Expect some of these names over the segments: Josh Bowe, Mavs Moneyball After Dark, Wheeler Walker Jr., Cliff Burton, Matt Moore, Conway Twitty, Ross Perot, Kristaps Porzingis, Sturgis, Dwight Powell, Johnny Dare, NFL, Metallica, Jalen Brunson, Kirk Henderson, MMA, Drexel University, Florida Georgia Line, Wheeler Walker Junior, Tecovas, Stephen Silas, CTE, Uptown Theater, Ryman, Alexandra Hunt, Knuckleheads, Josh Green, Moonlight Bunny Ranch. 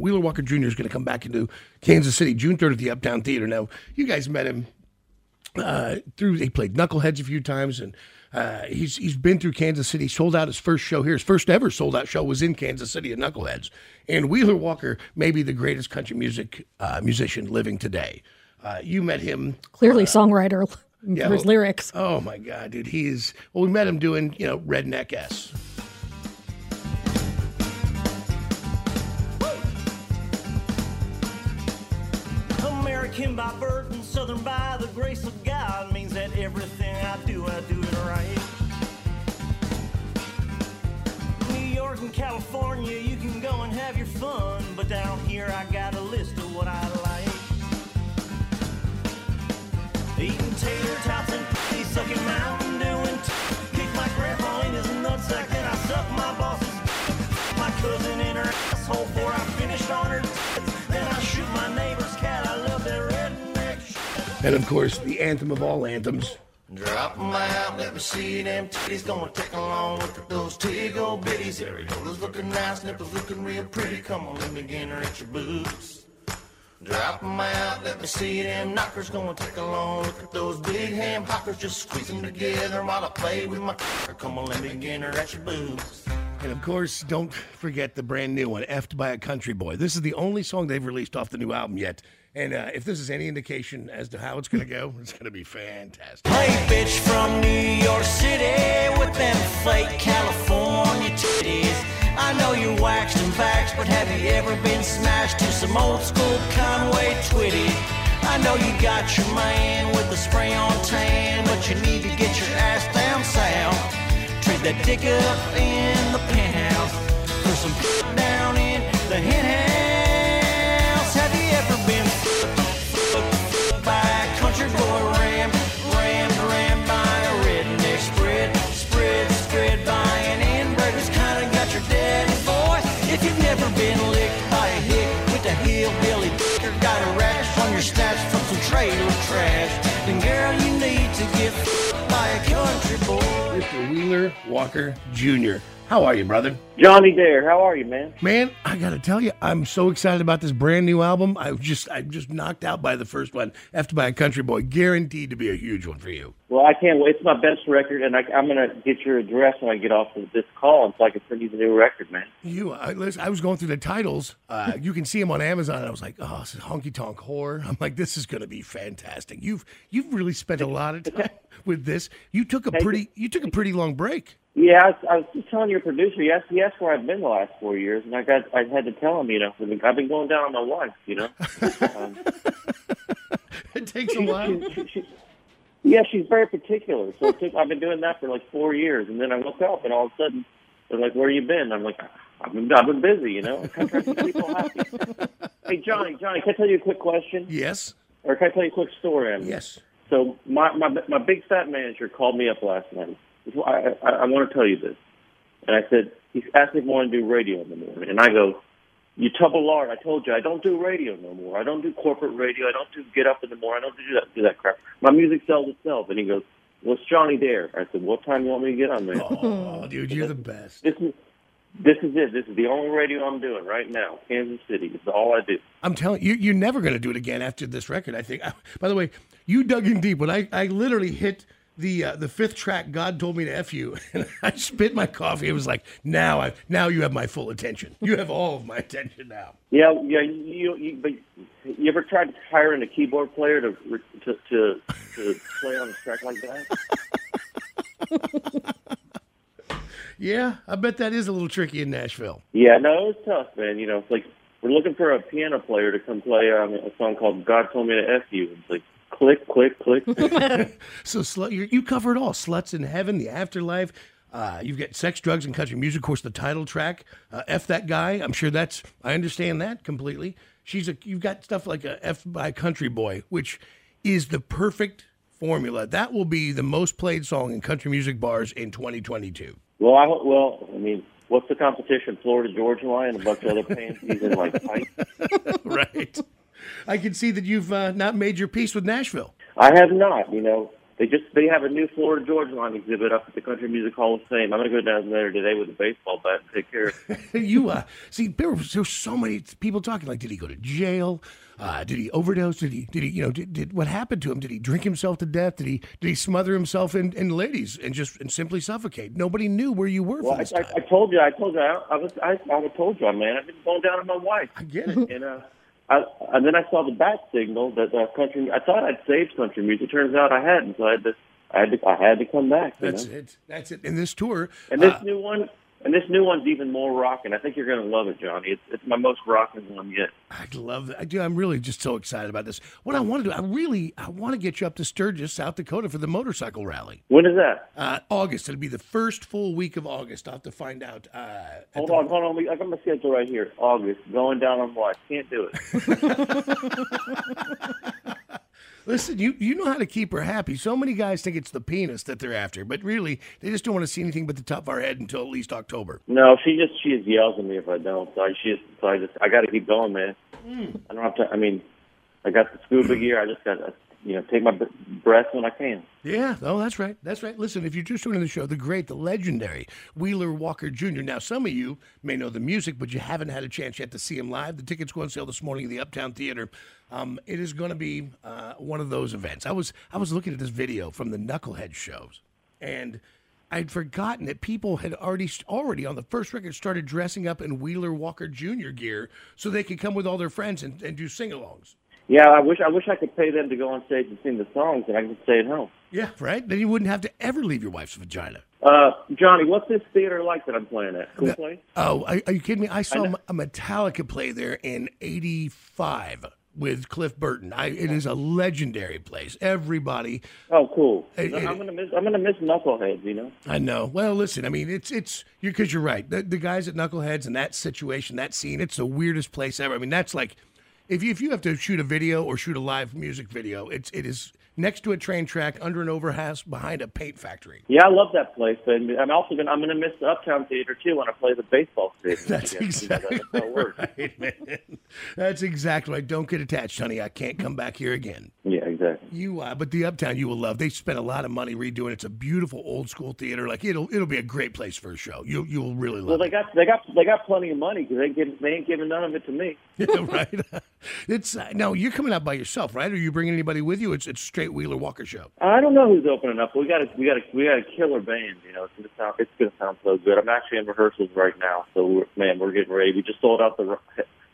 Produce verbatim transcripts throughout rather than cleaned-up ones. Wheeler Walker Junior is going to come back into Kansas City June third at the Uptown Theater. Now, you guys met him uh, through, they played Knuckleheads a few times, and uh, he's he's been through Kansas City, sold out his first show here. His first ever sold out show was in Kansas City at Knuckleheads. And Wheeler Walker may be the greatest country music uh, musician living today. Uh, you met him. Clearly uh, songwriter for yeah, his well, lyrics. Oh, my God, dude. He is, well, we met him doing, you know, Redneck S. Kim by birth and Southern by the grace of God means that everything I do, I do it right. New York and California, you can go and have your fun, but down here I got a list of what I like. Eating tater tots and p- sucking Mountain Dew and t- kick my grandpa in his nutsack and I suck my boss's t- my cousin in her asshole before I finished on her t- then I shoot my neighbor's cat. I love that redneck shit. And of course, the anthem of all anthems. Drop them out, let me see them titties. Gonna take along with those tig old bitties. Areolas looking nice, nipples looking real pretty. Come on, let me get her at your boots. Drop them out, let me see them knockers. Gonna take along with those big ham hockers. Just squeeze them together while I play with my cocker. Come on, let me get her at your boots. And, of course, don't forget the brand new one, F'd by a Country Boy. This is the only song they've released off the new album yet. And uh, if this is any indication as to how it's going to go, it's going to be fantastic. Hey, bitch from New York City with them fake California titties. I know you're waxed and vaxxed, but have you ever been smashed to some old-school Conway Twitty? I know you got your man with the spray-on tan, but you need to get your ass down south. That dick up in the penthouse, put some foot down in the henhouse. Have you ever been foot by a country boy, rammed, rammed, rammed by a redneck, spread, spread, spread by an inbred who's kind of got your daddy boy? If you've never been licked by a hick with a hillbilly dick or got a rash on your stats from some trailer trash, then girl, you need to get foot by a country boy. Mister Wheeler Walker Junior How are you, brother? Johnny Dare, how are you, man? Man, I got to tell you, I'm so excited about this brand new album. I just, I'm just knocked out by the first one, F'd by a Country Boy. Guaranteed to be a huge one for you. Well, I can't wait. It's my best record, and I, I'm going to get your address when I get off of this call so I can send you the new record, man. You, I, listen, I was going through the titles. Uh, you can see them on Amazon, and I was like, oh, this is Honky Tonk Horror. I'm like, this is going to be fantastic. You've, you've really spent a lot of time with this. You took a pretty, you took a pretty long break. Yeah, I was, I was just telling your producer, yes, he asked where I've been the last four years, and I got, I had to tell him, you know, I've been going down on my wife, you know. Um, it takes a while. She, she, yeah, she's very particular, so it took, I've been doing that for like four years, and then I woke up, and all of a sudden, they're like, where you been? I'm like, I've been, I've been busy, you know. I'm trying to keep people happy. Hey, Johnny, Johnny, can I tell you a quick question? Yes. Or can I tell you a quick story? I mean? Yes. So my, my my big fat manager called me up last night. I, I, I want to tell you this. And I said, he asked me if I want to do radio in the morning. And I go, you tubble lard, I told you, I don't do radio no more. I don't do corporate radio. I don't do get up in the morning. I don't do that, do that crap. My music sells itself. And he goes, well, it's Johnny Dare. I said, what time do you want me to get on there? Oh, dude, you're the best. This is, this is it. This is the only radio I'm doing right now. Kansas City. It's all I do. I'm telling you, you're never going to do it again after this record, I think. By the way, you dug in deep. When I, I literally hit... the uh, the fifth track, God Told Me to F You, and I spit my coffee. It was like, now I now you have my full attention. You have all of my attention now. Yeah, yeah. You, you, but you ever tried hiring a keyboard player to to to, to play on a track like that? Yeah, I bet that is a little tricky in Nashville. Yeah, no, it's tough, man. You know, it's like we're looking for a piano player to come play um, a song called "God Told Me to F You." It's like click, click, click. So sl- you cover it all: sluts in heaven, the afterlife. Uh, you've got sex, drugs, and country music. Of course, the title track, uh, "F That Guy." I'm sure that's. I understand that completely. She's a. You've got stuff like a "F by Country Boy," which is the perfect formula. That will be the most played song in country music bars in twenty twenty-two. Well, I well, I mean, what's the competition? Florida Georgia Line and a bunch of other pansies in like pipe. Right. I can see that you've uh, not made your peace with Nashville. I have not. You know, they just they have a new Florida Georgia Line exhibit up at the Country Music Hall of Fame. I'm going to go down there today with a baseball bat and take care of it. You uh, see, there were so many people talking. Like, did he go to jail? Uh, did he overdose? Did he? Did he? You know, did, did what happened to him? Did he drink himself to death? Did he? Did he smother himself in, in ladies and just and simply suffocate? Nobody knew where you were. Well, for this I, time. I, I told you. I told you. I, I was. I, I told you, man. I've been going down on my wife. I get it. And uh. I, and then I saw the bat signal that uh, country. I thought I'd saved country music. Turns out I hadn't, so I had to. I had to, I had to come back. That's know? it. That's it. And this tour, and this uh, new one, and this new one's even more rocking. I think you're going to love it, Johnny. It's, it's my most rocking one yet. I love that. I do. I'm really just so excited about this. What I want to do, I really, I want to get you up to Sturgis, South Dakota, for the motorcycle rally. When is that? Uh, August. It'll be the first full week of August. I'll have to find out. Uh, hold on, the... hold on. I got my schedule right here. August. Going down on what? Can't do it. Listen, you, you know how to keep her happy. So many guys think it's the penis that they're after, but really, they just don't want to see anything but the top of our head until at least October. No, she just she just yells at me if I don't. So I she just so I just I got to keep going, man. Mm. I don't have to. I mean, I got the scuba gear. I just got to, you know, take my breath when I can. Yeah, oh, that's right. That's right. Listen, if you're just joining the show, the great, the legendary Wheeler Walker Junior Now, some of you may know the music, but you haven't had a chance yet to see him live. The tickets go on sale this morning at the Uptown Theater. Um, it is going to be uh, one of those events. I was I was looking at this video from the Knuckleheads shows, and I'd forgotten that people had already, already on the first record started dressing up in Wheeler Walker Junior gear so they could come with all their friends and, and do sing-alongs. Yeah, I wish I wish I could pay them to go on stage and sing the songs, and I could stay at home. Yeah, right? Then you wouldn't have to ever leave your wife's vagina. Uh, Johnny, what's this theater like that I'm playing at? Cool place? Oh, are, are you kidding me? I saw I a Metallica play there in eighty-five with Cliff Burton. I, it is a legendary place. Everybody. Oh, cool. It, it, I'm gonna miss. I'm gonna miss Knuckleheads. You know. I know. Well, listen. I mean, it's it's you're because you're right. The, the guys at Knuckleheads and that situation, that scene, it's the weirdest place ever. I mean, that's like. If you, if you have to shoot a video or shoot a live music video, it's it is next to a train track, under an overpass, behind a paint factory. Yeah, I love that place, and I'm also gonna I'm gonna miss the Uptown Theater too when I play the baseball stadium. That's exactly right, man. That's exactly right. Don't get attached, honey. I can't come back here again. Yeah, exactly. You, uh, but the Uptown you will love. They spent a lot of money redoing it. It's a beautiful old school theater. Like it'll it'll be a great place for a show. You you will really love. Well, they got it. they got they got plenty of money because they give, they ain't giving none of it to me. Yeah, right. It's uh, now you're coming out by yourself, right? Are you bringing anybody with you? It's it's straight Wheeler Walker show. I don't know who's opening up. But we got a, we got a, we got a killer band. You know, it's gonna sound it's gonna sound so good. I'm actually in rehearsals right now, so we're, man, we're getting ready. We just sold out the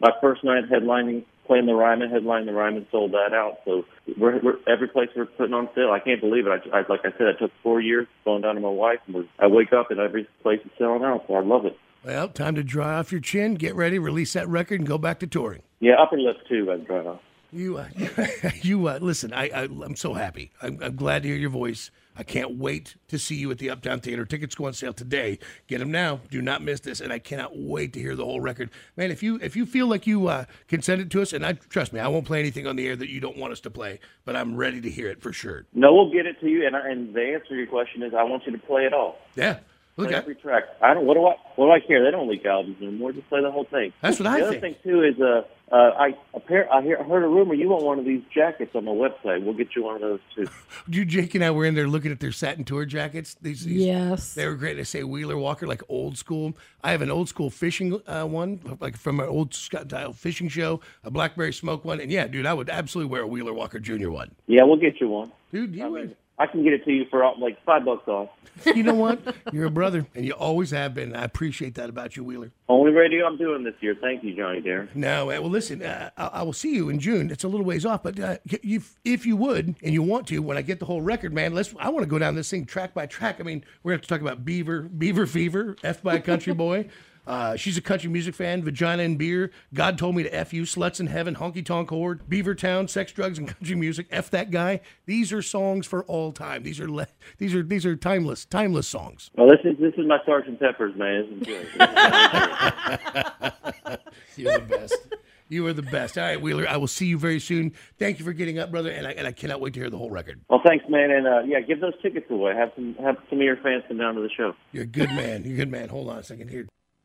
my first night headlining, playing the Ryman, headlining the Ryman, sold that out. So we're, we're every place we're putting on sale. I can't believe it. I, I like I said, I took four years going down to my wife, and I wake up and every place is selling out. So I love it. Well, time to dry off your chin, get ready, release that record, and go back to touring. Yeah, upper lip too. I'm dry off. You, uh, you uh, listen. I, I, I'm so happy. I'm, I'm glad to hear your voice. I can't wait to see you at the Uptown Theater. Tickets go on sale today. Get them now. Do not miss this. And I cannot wait to hear the whole record, man. If you if you feel like you uh, can send it to us, and I trust me, I won't play anything on the air that you don't want us to play. But I'm ready to hear it for sure. No, we'll get it to you. And I, and the answer to your question is, I want you to play it all. Yeah. Look at every track. I don't. What do I? What do I care? They don't leak albums anymore. Just play the whole thing. That's what the I think. The other thing too is, uh, uh, I appear, I hear, heard a rumor you want one of these jackets on my website. We'll get you one of those too. You, Jake, and I were in there looking at their satin tour jackets. These, these yes, they were great. They say Wheeler Walker, like old school. I have an old school fishing uh, one, like from an old Scott Dial fishing show, a Blackberry Smoke one, and yeah, dude, I would absolutely wear a Wheeler Walker Junior one. Yeah, we'll get you one, dude. You I would. Mean, I can get it to you for like five bucks off. You know what? You're a brother, and you always have been. I appreciate that about you, Wheeler. Only radio I'm doing this year. Thank you, Johnny Dare. No, well, listen, uh, I, I will see you in June. It's a little ways off, but uh, you, if you would and you want to, when I get the whole record, man, let's. I want to go down this thing track by track. I mean, we're going to have to talk about Beaver, Beaver Fever, F by Country Boy. Uh, she's a country music fan, Vagina and Beer, God Told Me to F You, Sluts in Heaven, Honky Tonk Horde, Beaver Town, Sex, Drugs, and Country Music, F That Guy. These are songs for all time. These are le- these are these are timeless, timeless songs. Well, this is this is my Sergeant Pepper's, man. This is good. You're the best. You are the best. All right, Wheeler, I will see you very soon. Thank you for getting up, brother, and I, and I cannot wait to hear the whole record. Well, thanks, man, and uh, yeah, give those tickets away. Have some have some of your fans come down to the show. You're a good man. You're a good man. Hold on a second here.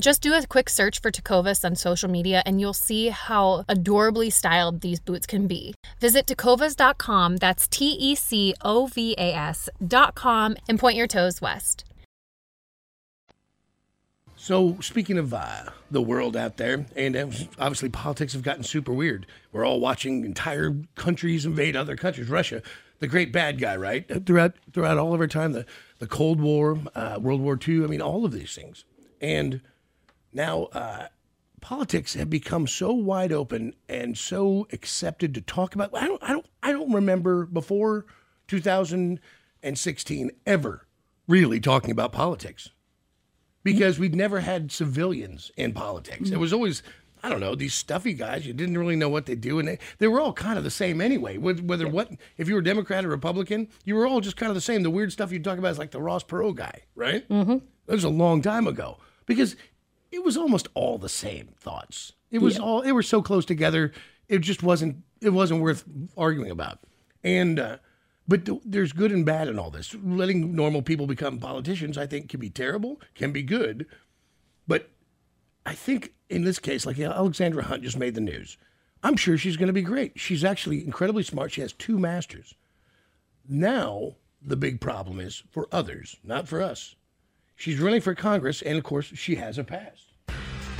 Just do a quick search for Tecovas on social media and you'll see how adorably styled these boots can be. Visit tecovas dot com, that's T E C O V A S dot com, and point your toes west. So speaking of uh, the world out there, and obviously politics have gotten super weird. We're all watching entire countries invade other countries. Russia, the great bad guy, right? Throughout throughout all of our time, the, the Cold War, uh, World War Two, I mean, all of these things. And now uh, politics have become so wide open and so accepted to talk about. I don't, I don't, I don't remember before two thousand sixteen ever really talking about politics because we'd never had civilians in politics. It was always, I don't know, these stuffy guys. You didn't really know what they do, and they, they were all kind of the same anyway. Whether what if you were Democrat or Republican, you were all just kind of the same. The weird stuff you talk about is like the Ross Perot guy, right? Mm-hmm. That was a long time ago. Because it was almost all the same thoughts. It was yeah. all they were so close together. It just wasn't. It wasn't worth arguing about. And uh, but th- there's good and bad in all this. Letting normal people become politicians, I think, can be terrible. Can be good. But I think in this case, like Alexandra Hunt just made the news. I'm sure she's going to be great. She's actually incredibly smart. She has two masters. Now the big problem is for others, not for us. She's running for Congress, and of course, she has a past.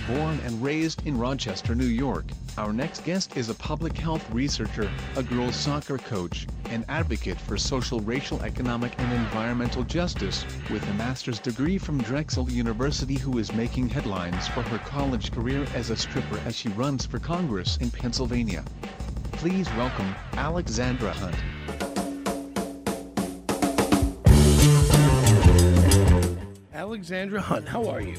Born and raised in Rochester, New York, our next guest is a public health researcher, a girls' soccer coach, an advocate for social, racial, economic, and environmental justice, with a master's degree from Drexel University, who is making headlines for her college career as a stripper as she runs for Congress in Pennsylvania. Please welcome Alexandra Hunt. Alexandra Hunt, how are you?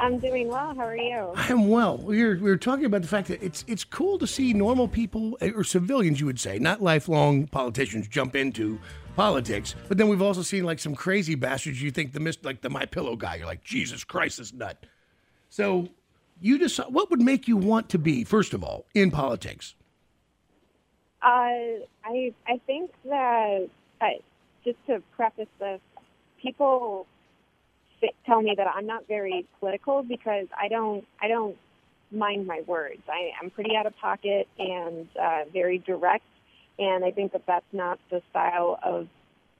I'm doing well. How are you? I'm well. We were, we were talking about the fact that it's it's cool to see normal people, or civilians, you would say, not lifelong politicians, jump into politics. But then we've also seen like some crazy bastards. You think the like the My Pillow guy. You're like, Jesus Christ, this nut. So you decide what would make you want to be, first of all, in politics. Uh, I I think that, uh, just to preface this, people tell me that I'm not very political because I don't I don't mind my words. I, I'm pretty out of pocket and uh, very direct, and I think that that's not the style of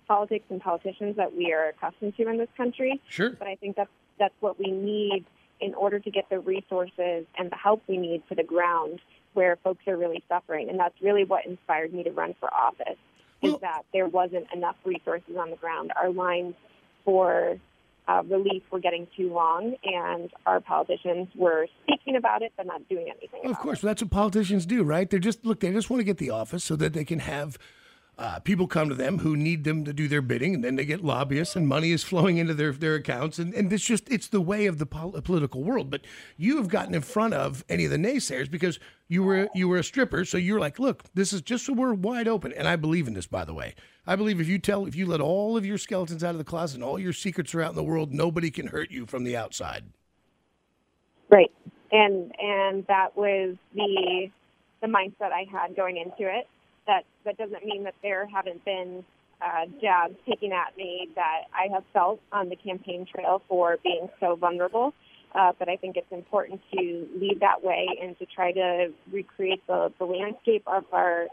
politics and politicians that we are accustomed to in this country. Sure. But I think that's, that's what we need in order to get the resources and the help we need to the ground where folks are really suffering. And that's really what inspired me to run for office, well, is that there wasn't enough resources on the ground. Our lines for uh, relief were getting too long, and our politicians were speaking about it but not doing anything about it. Of course, that's what politicians do, right? They're just, look, they just want to get the office so that they can have uh, people come to them who need them to do their bidding, and then they get lobbyists, and money is flowing into their, their accounts. And, and it's just, it's the way of the pol- political world. But you have gotten in front of any of the naysayers because you were you were a stripper, so you're like, look, this is just so we're wide open. And I believe in this, by the way. I believe if you tell, if you let all of your skeletons out of the closet and all your secrets are out in the world, nobody can hurt you from the outside. Right. And and that was the the mindset I had going into it. That that doesn't mean that there haven't been uh, jabs taken at me that I have felt on the campaign trail for being so vulnerable. Uh, but I think it's important to lead that way and to try to recreate the, the landscape of our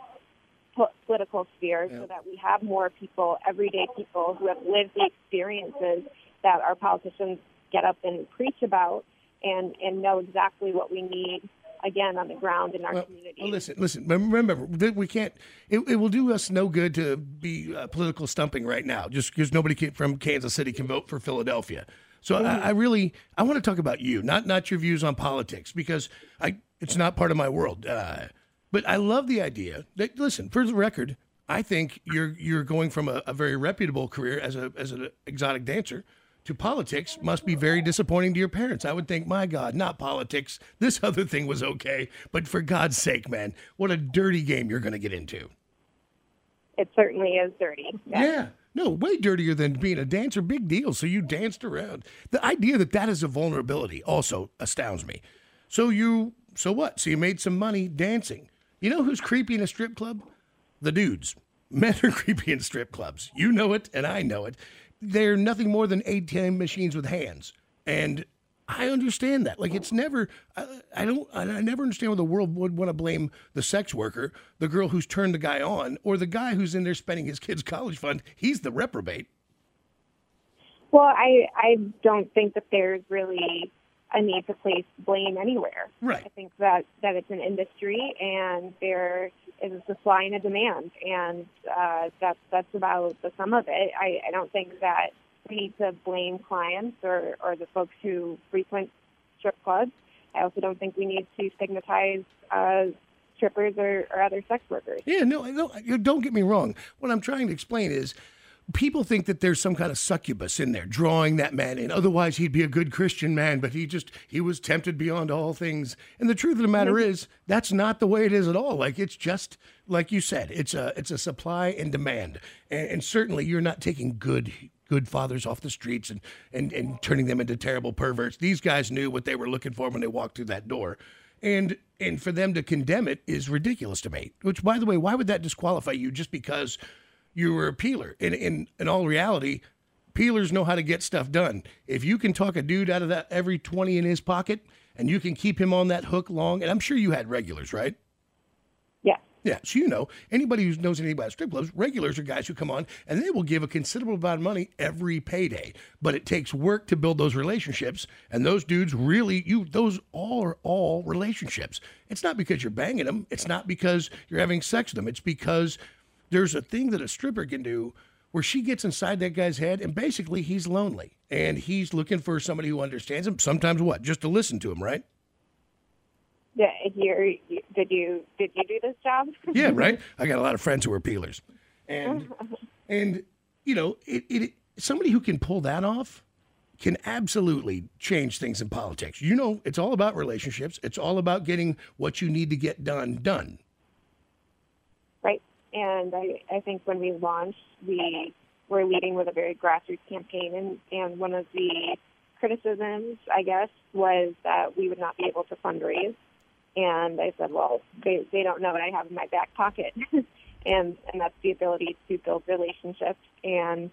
po- political sphere yeah. so that we have more people, everyday people, who have lived the experiences that our politicians get up and preach about and, and know exactly what we need, again, on the ground in our well, community. Well, listen, listen, remember, we can't, it, it will do us no good to be uh, political stumping right now, just because nobody can, from Kansas City can vote for Philadelphia. So mm-hmm. I, I really, I want to talk about you, not not your views on politics, because I it's not part of my world. Uh, but I love the idea that, listen, for the record, I think you're you're going from a, a very reputable career as a as an exotic dancer to politics must be very disappointing to your parents. I would think, my God, not politics. This other thing was okay, but for God's sake, man, what a dirty game you're going to get into. It certainly is dirty. Yeah. yeah. No, way dirtier than being a dancer. Big deal. So you danced around. The idea that that is a vulnerability also astounds me. So you, so what? So you made some money dancing. You know who's creepy in a strip club? The dudes. Men are creepy in strip clubs. You know it, and I know it. They're nothing more than A T M machines with hands, and I understand that. Like, it's never, I, I don't, I never understand why the world would want to blame the sex worker, the girl who's turned the guy on, or the guy who's in there spending his kid's college fund. He's the reprobate. Well, I, I don't think that there's really a need to place blame anywhere. Right. I think that, that it's an industry, and there is a supply and a demand, and uh, that's that's about the sum of it. I, I don't think that we need to blame clients or, or the folks who frequent strip clubs. I also don't think we need to stigmatize uh, strippers or, or other sex workers. Yeah, no, no, don't get me wrong. What I'm trying to explain is, people think that there's some kind of succubus in there drawing that man in. Otherwise, he'd be a good Christian man, but he just, he was tempted beyond all things. And the truth of the matter is, that's not the way it is at all. Like, it's just, like you said, it's a it's a supply and demand. And, and certainly, you're not taking good good fathers off the streets and, and, and turning them into terrible perverts. These guys knew what they were looking for when they walked through that door. And and for them to condemn it is ridiculous to me. Which, by the way, why would that disqualify you just because you were a peeler? In, in in all reality, peelers know how to get stuff done. If you can talk a dude out of that every twenty in his pocket, and you can keep him on that hook long, and I'm sure you had regulars, right? Yeah. Yeah, so you know, anybody who knows anything about strip clubs, regulars are guys who come on, and they will give a considerable amount of money every payday. But it takes work to build those relationships, and those dudes really, you those all are all relationships. It's not because you're banging them. It's not because you're having sex with them. It's because there's a thing that a stripper can do where she gets inside that guy's head, and basically he's lonely, and he's looking for somebody who understands him. Sometimes what? Just to listen to him, right? Yeah. Here, did you did you do this job? Yeah, right. I got a lot of friends who are peelers, and and you know, it, it somebody who can pull that off can absolutely change things in politics. You know, it's all about relationships. It's all about getting what you need to get done done. Right. And I, I think when we launched, we were leading with a very grassroots campaign. And, and one of the criticisms, I guess, was that we would not be able to fundraise. And I said, well, they, they don't know what I have in my back pocket. and and that's the ability to build relationships and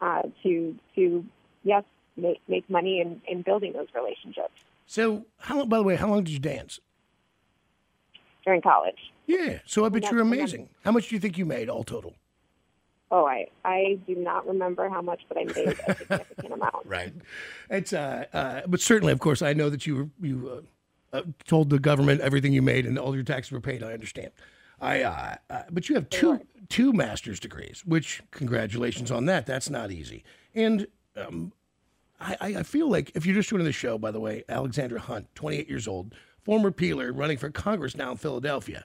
uh, to, to yes, make, make money in, in building those relationships. So, how long, by the way, how long did you dance? During college. Yeah, so I bet you're amazing. How much do you think you made all total? Oh, I, I do not remember how much, but I made a significant amount. Right. It's uh, uh, but certainly, of course, I know that you were, you uh, Uh, told the government everything you made and all your taxes were paid. I understand. I, uh, uh, but you have two two master's degrees, which congratulations on that. That's not easy. And um, I, I feel like if you're just joining the show, by the way, Alexandra Hunt, twenty-eight years old, former Peeler, running for Congress now in Philadelphia.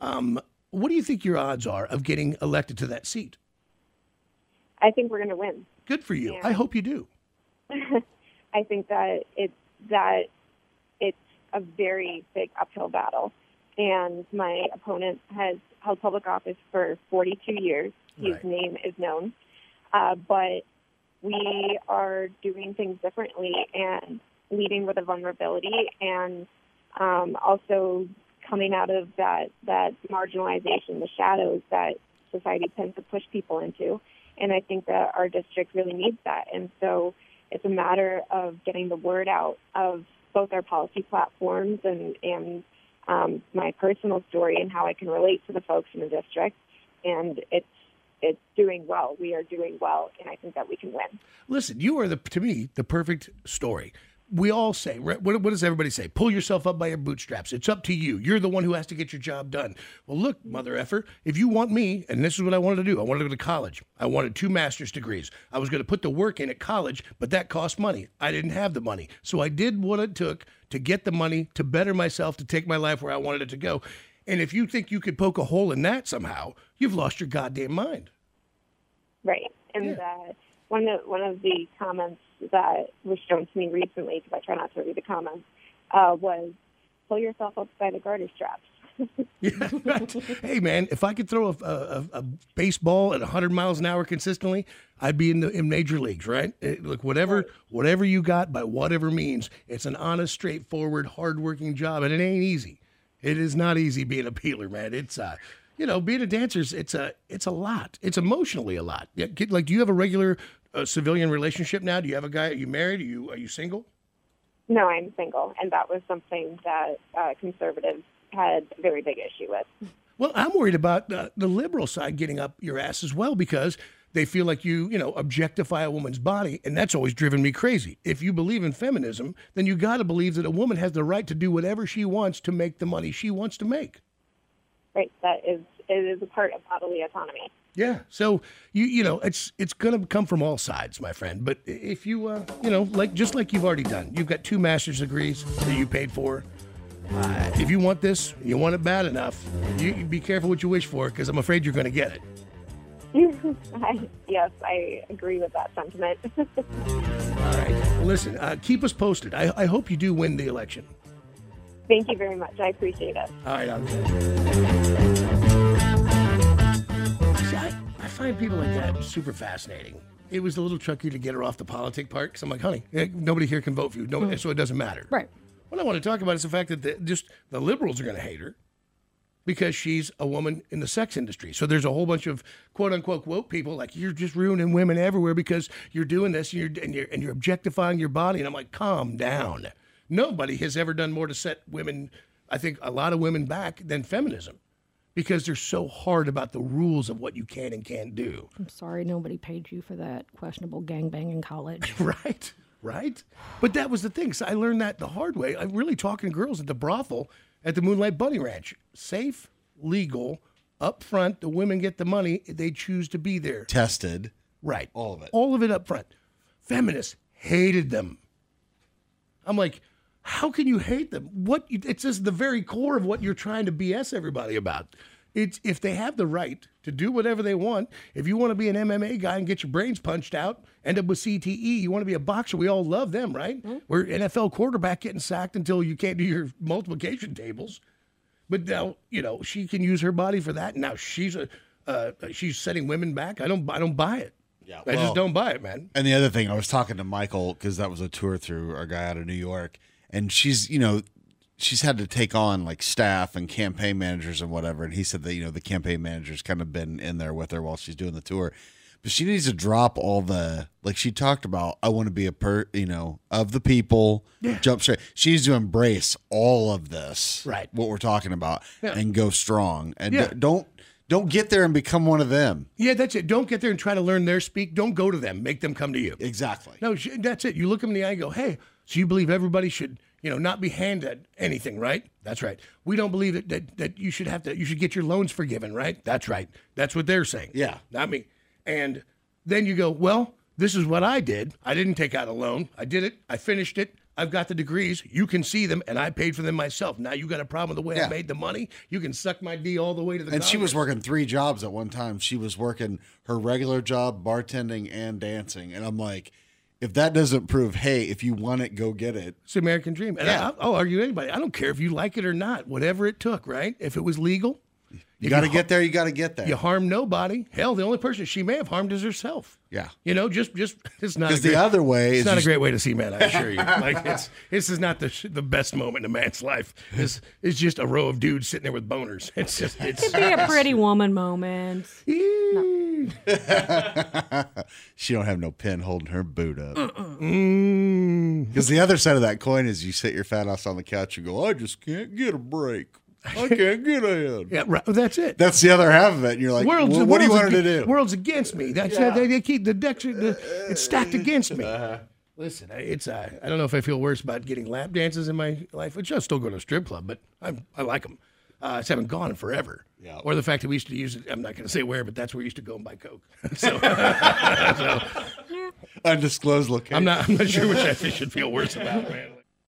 Um, what do you think your odds are of getting elected to that seat? I think we're going to win. Good for you. Yeah. I hope you do. I think that it's that it's a very big uphill battle, and my opponent has held public office for forty-two years. His right. name is known, uh, but we are doing things differently and leading with a vulnerability, and um, also coming out of that, that marginalization, the shadows that society tends to push people into, and I think that our district really needs that. And so it's a matter of getting the word out of both our policy platforms and, and um, my personal story and how I can relate to the folks in the district. And it's it's doing well. We are doing well, and I think that we can win. Listen, you are, the to me, the perfect story. We all say, what, what does everybody say? Pull yourself up by your bootstraps. It's up to you. You're the one who has to get your job done. Well, look, mother effer, if you want me, and this is what I wanted to do. I wanted to go to college. I wanted two master's degrees. I was going to put the work in at college, but that cost money. I didn't have the money. So I did what it took to get the money, to better myself, to take my life where I wanted it to go. And if you think you could poke a hole in that somehow, you've lost your goddamn mind. Right. And yeah. uh, one of the, one of the comments that was shown to me recently, because I try not to read the comments, uh, was pull yourself up by the garter straps. Yeah, right. Hey, man, if I could throw a, a, a baseball at one hundred miles an hour consistently, I'd be in the in major leagues, right? It, look, whatever right. whatever you got by whatever means, it's an honest, straightforward, hardworking job, and it ain't easy. It is not easy being a Peeler, man. It's, uh, you know, being a dancer, it's a, it's a lot. It's emotionally a lot. Yeah, get, like, do you have a regular... a civilian relationship now? Do you have a guy? Are you married? Are you are you single? No, I'm single, and that was something that uh, conservatives had a very big issue with. Well, I'm worried about uh, the liberal side getting up your ass as well, because they feel like you, you know, objectify a woman's body, and that's always driven me crazy. If you believe in feminism, then you got to believe that a woman has the right to do whatever she wants to make the money she wants to make. Right, that is it is a part of bodily autonomy. Yeah, so you you know it's it's gonna come from all sides, my friend. But if you uh, you know like just like you've already done, you've got two master's degrees that you paid for. Uh, if you want this, you want it bad enough. You, you be careful what you wish for, because I'm afraid you're gonna get it. I, yes, I agree with that sentiment. All right, listen, uh, keep us posted. I, I hope you do win the election. Thank you very much. I appreciate it. All right, I'll. I find people like that super fascinating. It was a little tricky to get her off the politic part, because I'm like, honey, nobody here can vote for you, nobody, mm. so it doesn't matter. Right. What I want to talk about is the fact that the, just the liberals are going to hate her because she's a woman in the sex industry. So there's a whole bunch of quote-unquote woke people like, you're just ruining women everywhere because you're doing this and you're, and you're, and you're objectifying your body. And I'm like, calm down. Nobody has ever done more to set women, I think, a lot of women back than feminism, because they're so hard about the rules of what you can and can't do. I'm sorry nobody paid you for that questionable gangbang in college. Right, right. But that was the thing. So I learned that the hard way. I'm really talking girls at the brothel at the Moonlight Bunny Ranch. Safe, legal, up front. The women get the money. They choose to be there. Tested. Right. All of it. All of it up front. Feminists hated them. I'm like, how can you hate them? What it's just the very core of what you're trying to B S everybody about. It's if they have the right to do whatever they want. If you want to be an M M A guy and get your brains punched out, end up with C T E. You want to be a boxer. We all love them, right? Mm-hmm. We're N F L quarterback getting sacked until you can't do your multiplication tables. But now you know she can use her body for that. And now she's a uh, she's setting women back. I don't I don't buy it. Yeah, well, I just don't buy it, man. And the other thing, I was talking to Michael because that was a tour through our guy out of New York. And she's, you know, she's had to take on like staff and campaign managers and whatever. And he said that, you know, the campaign manager's kind of been in there with her while she's doing the tour, but she needs to drop all the, like she talked about, I want to be a per, you know, of the people, yeah. jump straight. She needs to embrace all of this, right? What we're talking about yeah. and go strong and yeah. don't, Don't get there and become one of them. Yeah, that's it. Don't get there and try to learn their speak. Don't go to them. Make them come to you. Exactly. No, that's it. You look them in the eye and go, hey, so you believe everybody should, you know, not be handed anything, right? That's right. We don't believe that that, that you should have to, you should get your loans forgiven, right? That's right. That's what they're saying. Yeah. Not me. And then you go, well, this is what I did. I didn't take out a loan. I did it. I finished it. I've got the degrees. You can see them, and I paid for them myself. Now you got a problem with the way yeah. I made the money. You can suck my D all the way to the. And Congress. She was working three jobs at one time. She was working her regular job, bartending, and dancing. And I'm like, if that doesn't prove, hey, if you want it, go get it. It's the American dream. And yeah. I, I'll argue anybody. I don't care if you like it or not. Whatever it took, right? If it was legal, you got to get there. You got to get there. You harm nobody. Hell, the only person she may have harmed is herself. Yeah, you know, just just it's not because the other way. It's, it's not just... a great way to see man. I assure you, like it's this is not the the best moment in a man's life. It's it's just a row of dudes sitting there with boners. It's just it's it could be a pretty woman moment. No. She don't have no pen holding her boot up. Because uh-uh. mm. the other side of that coin is you sit your fat ass on the couch and go, I just can't get a break. I can't get ahead. Yeah, right. That's it. That's the other half of it. And you're like, world's, well, what do you want her to do? World's against me. That's yeah. they, they keep the deck. The, it's stacked against me. Uh, Listen, it's uh, I don't know if I feel worse about getting lap dances in my life, which I still go to a strip club, but I'm, I like them. Uh, I just haven't gone in forever. Yeah. Or the fact that we used to use it. I'm not going to say where, but that's where we used to go and buy coke. so, so undisclosed location. I'm not. I'm not sure which I should feel worse about, man.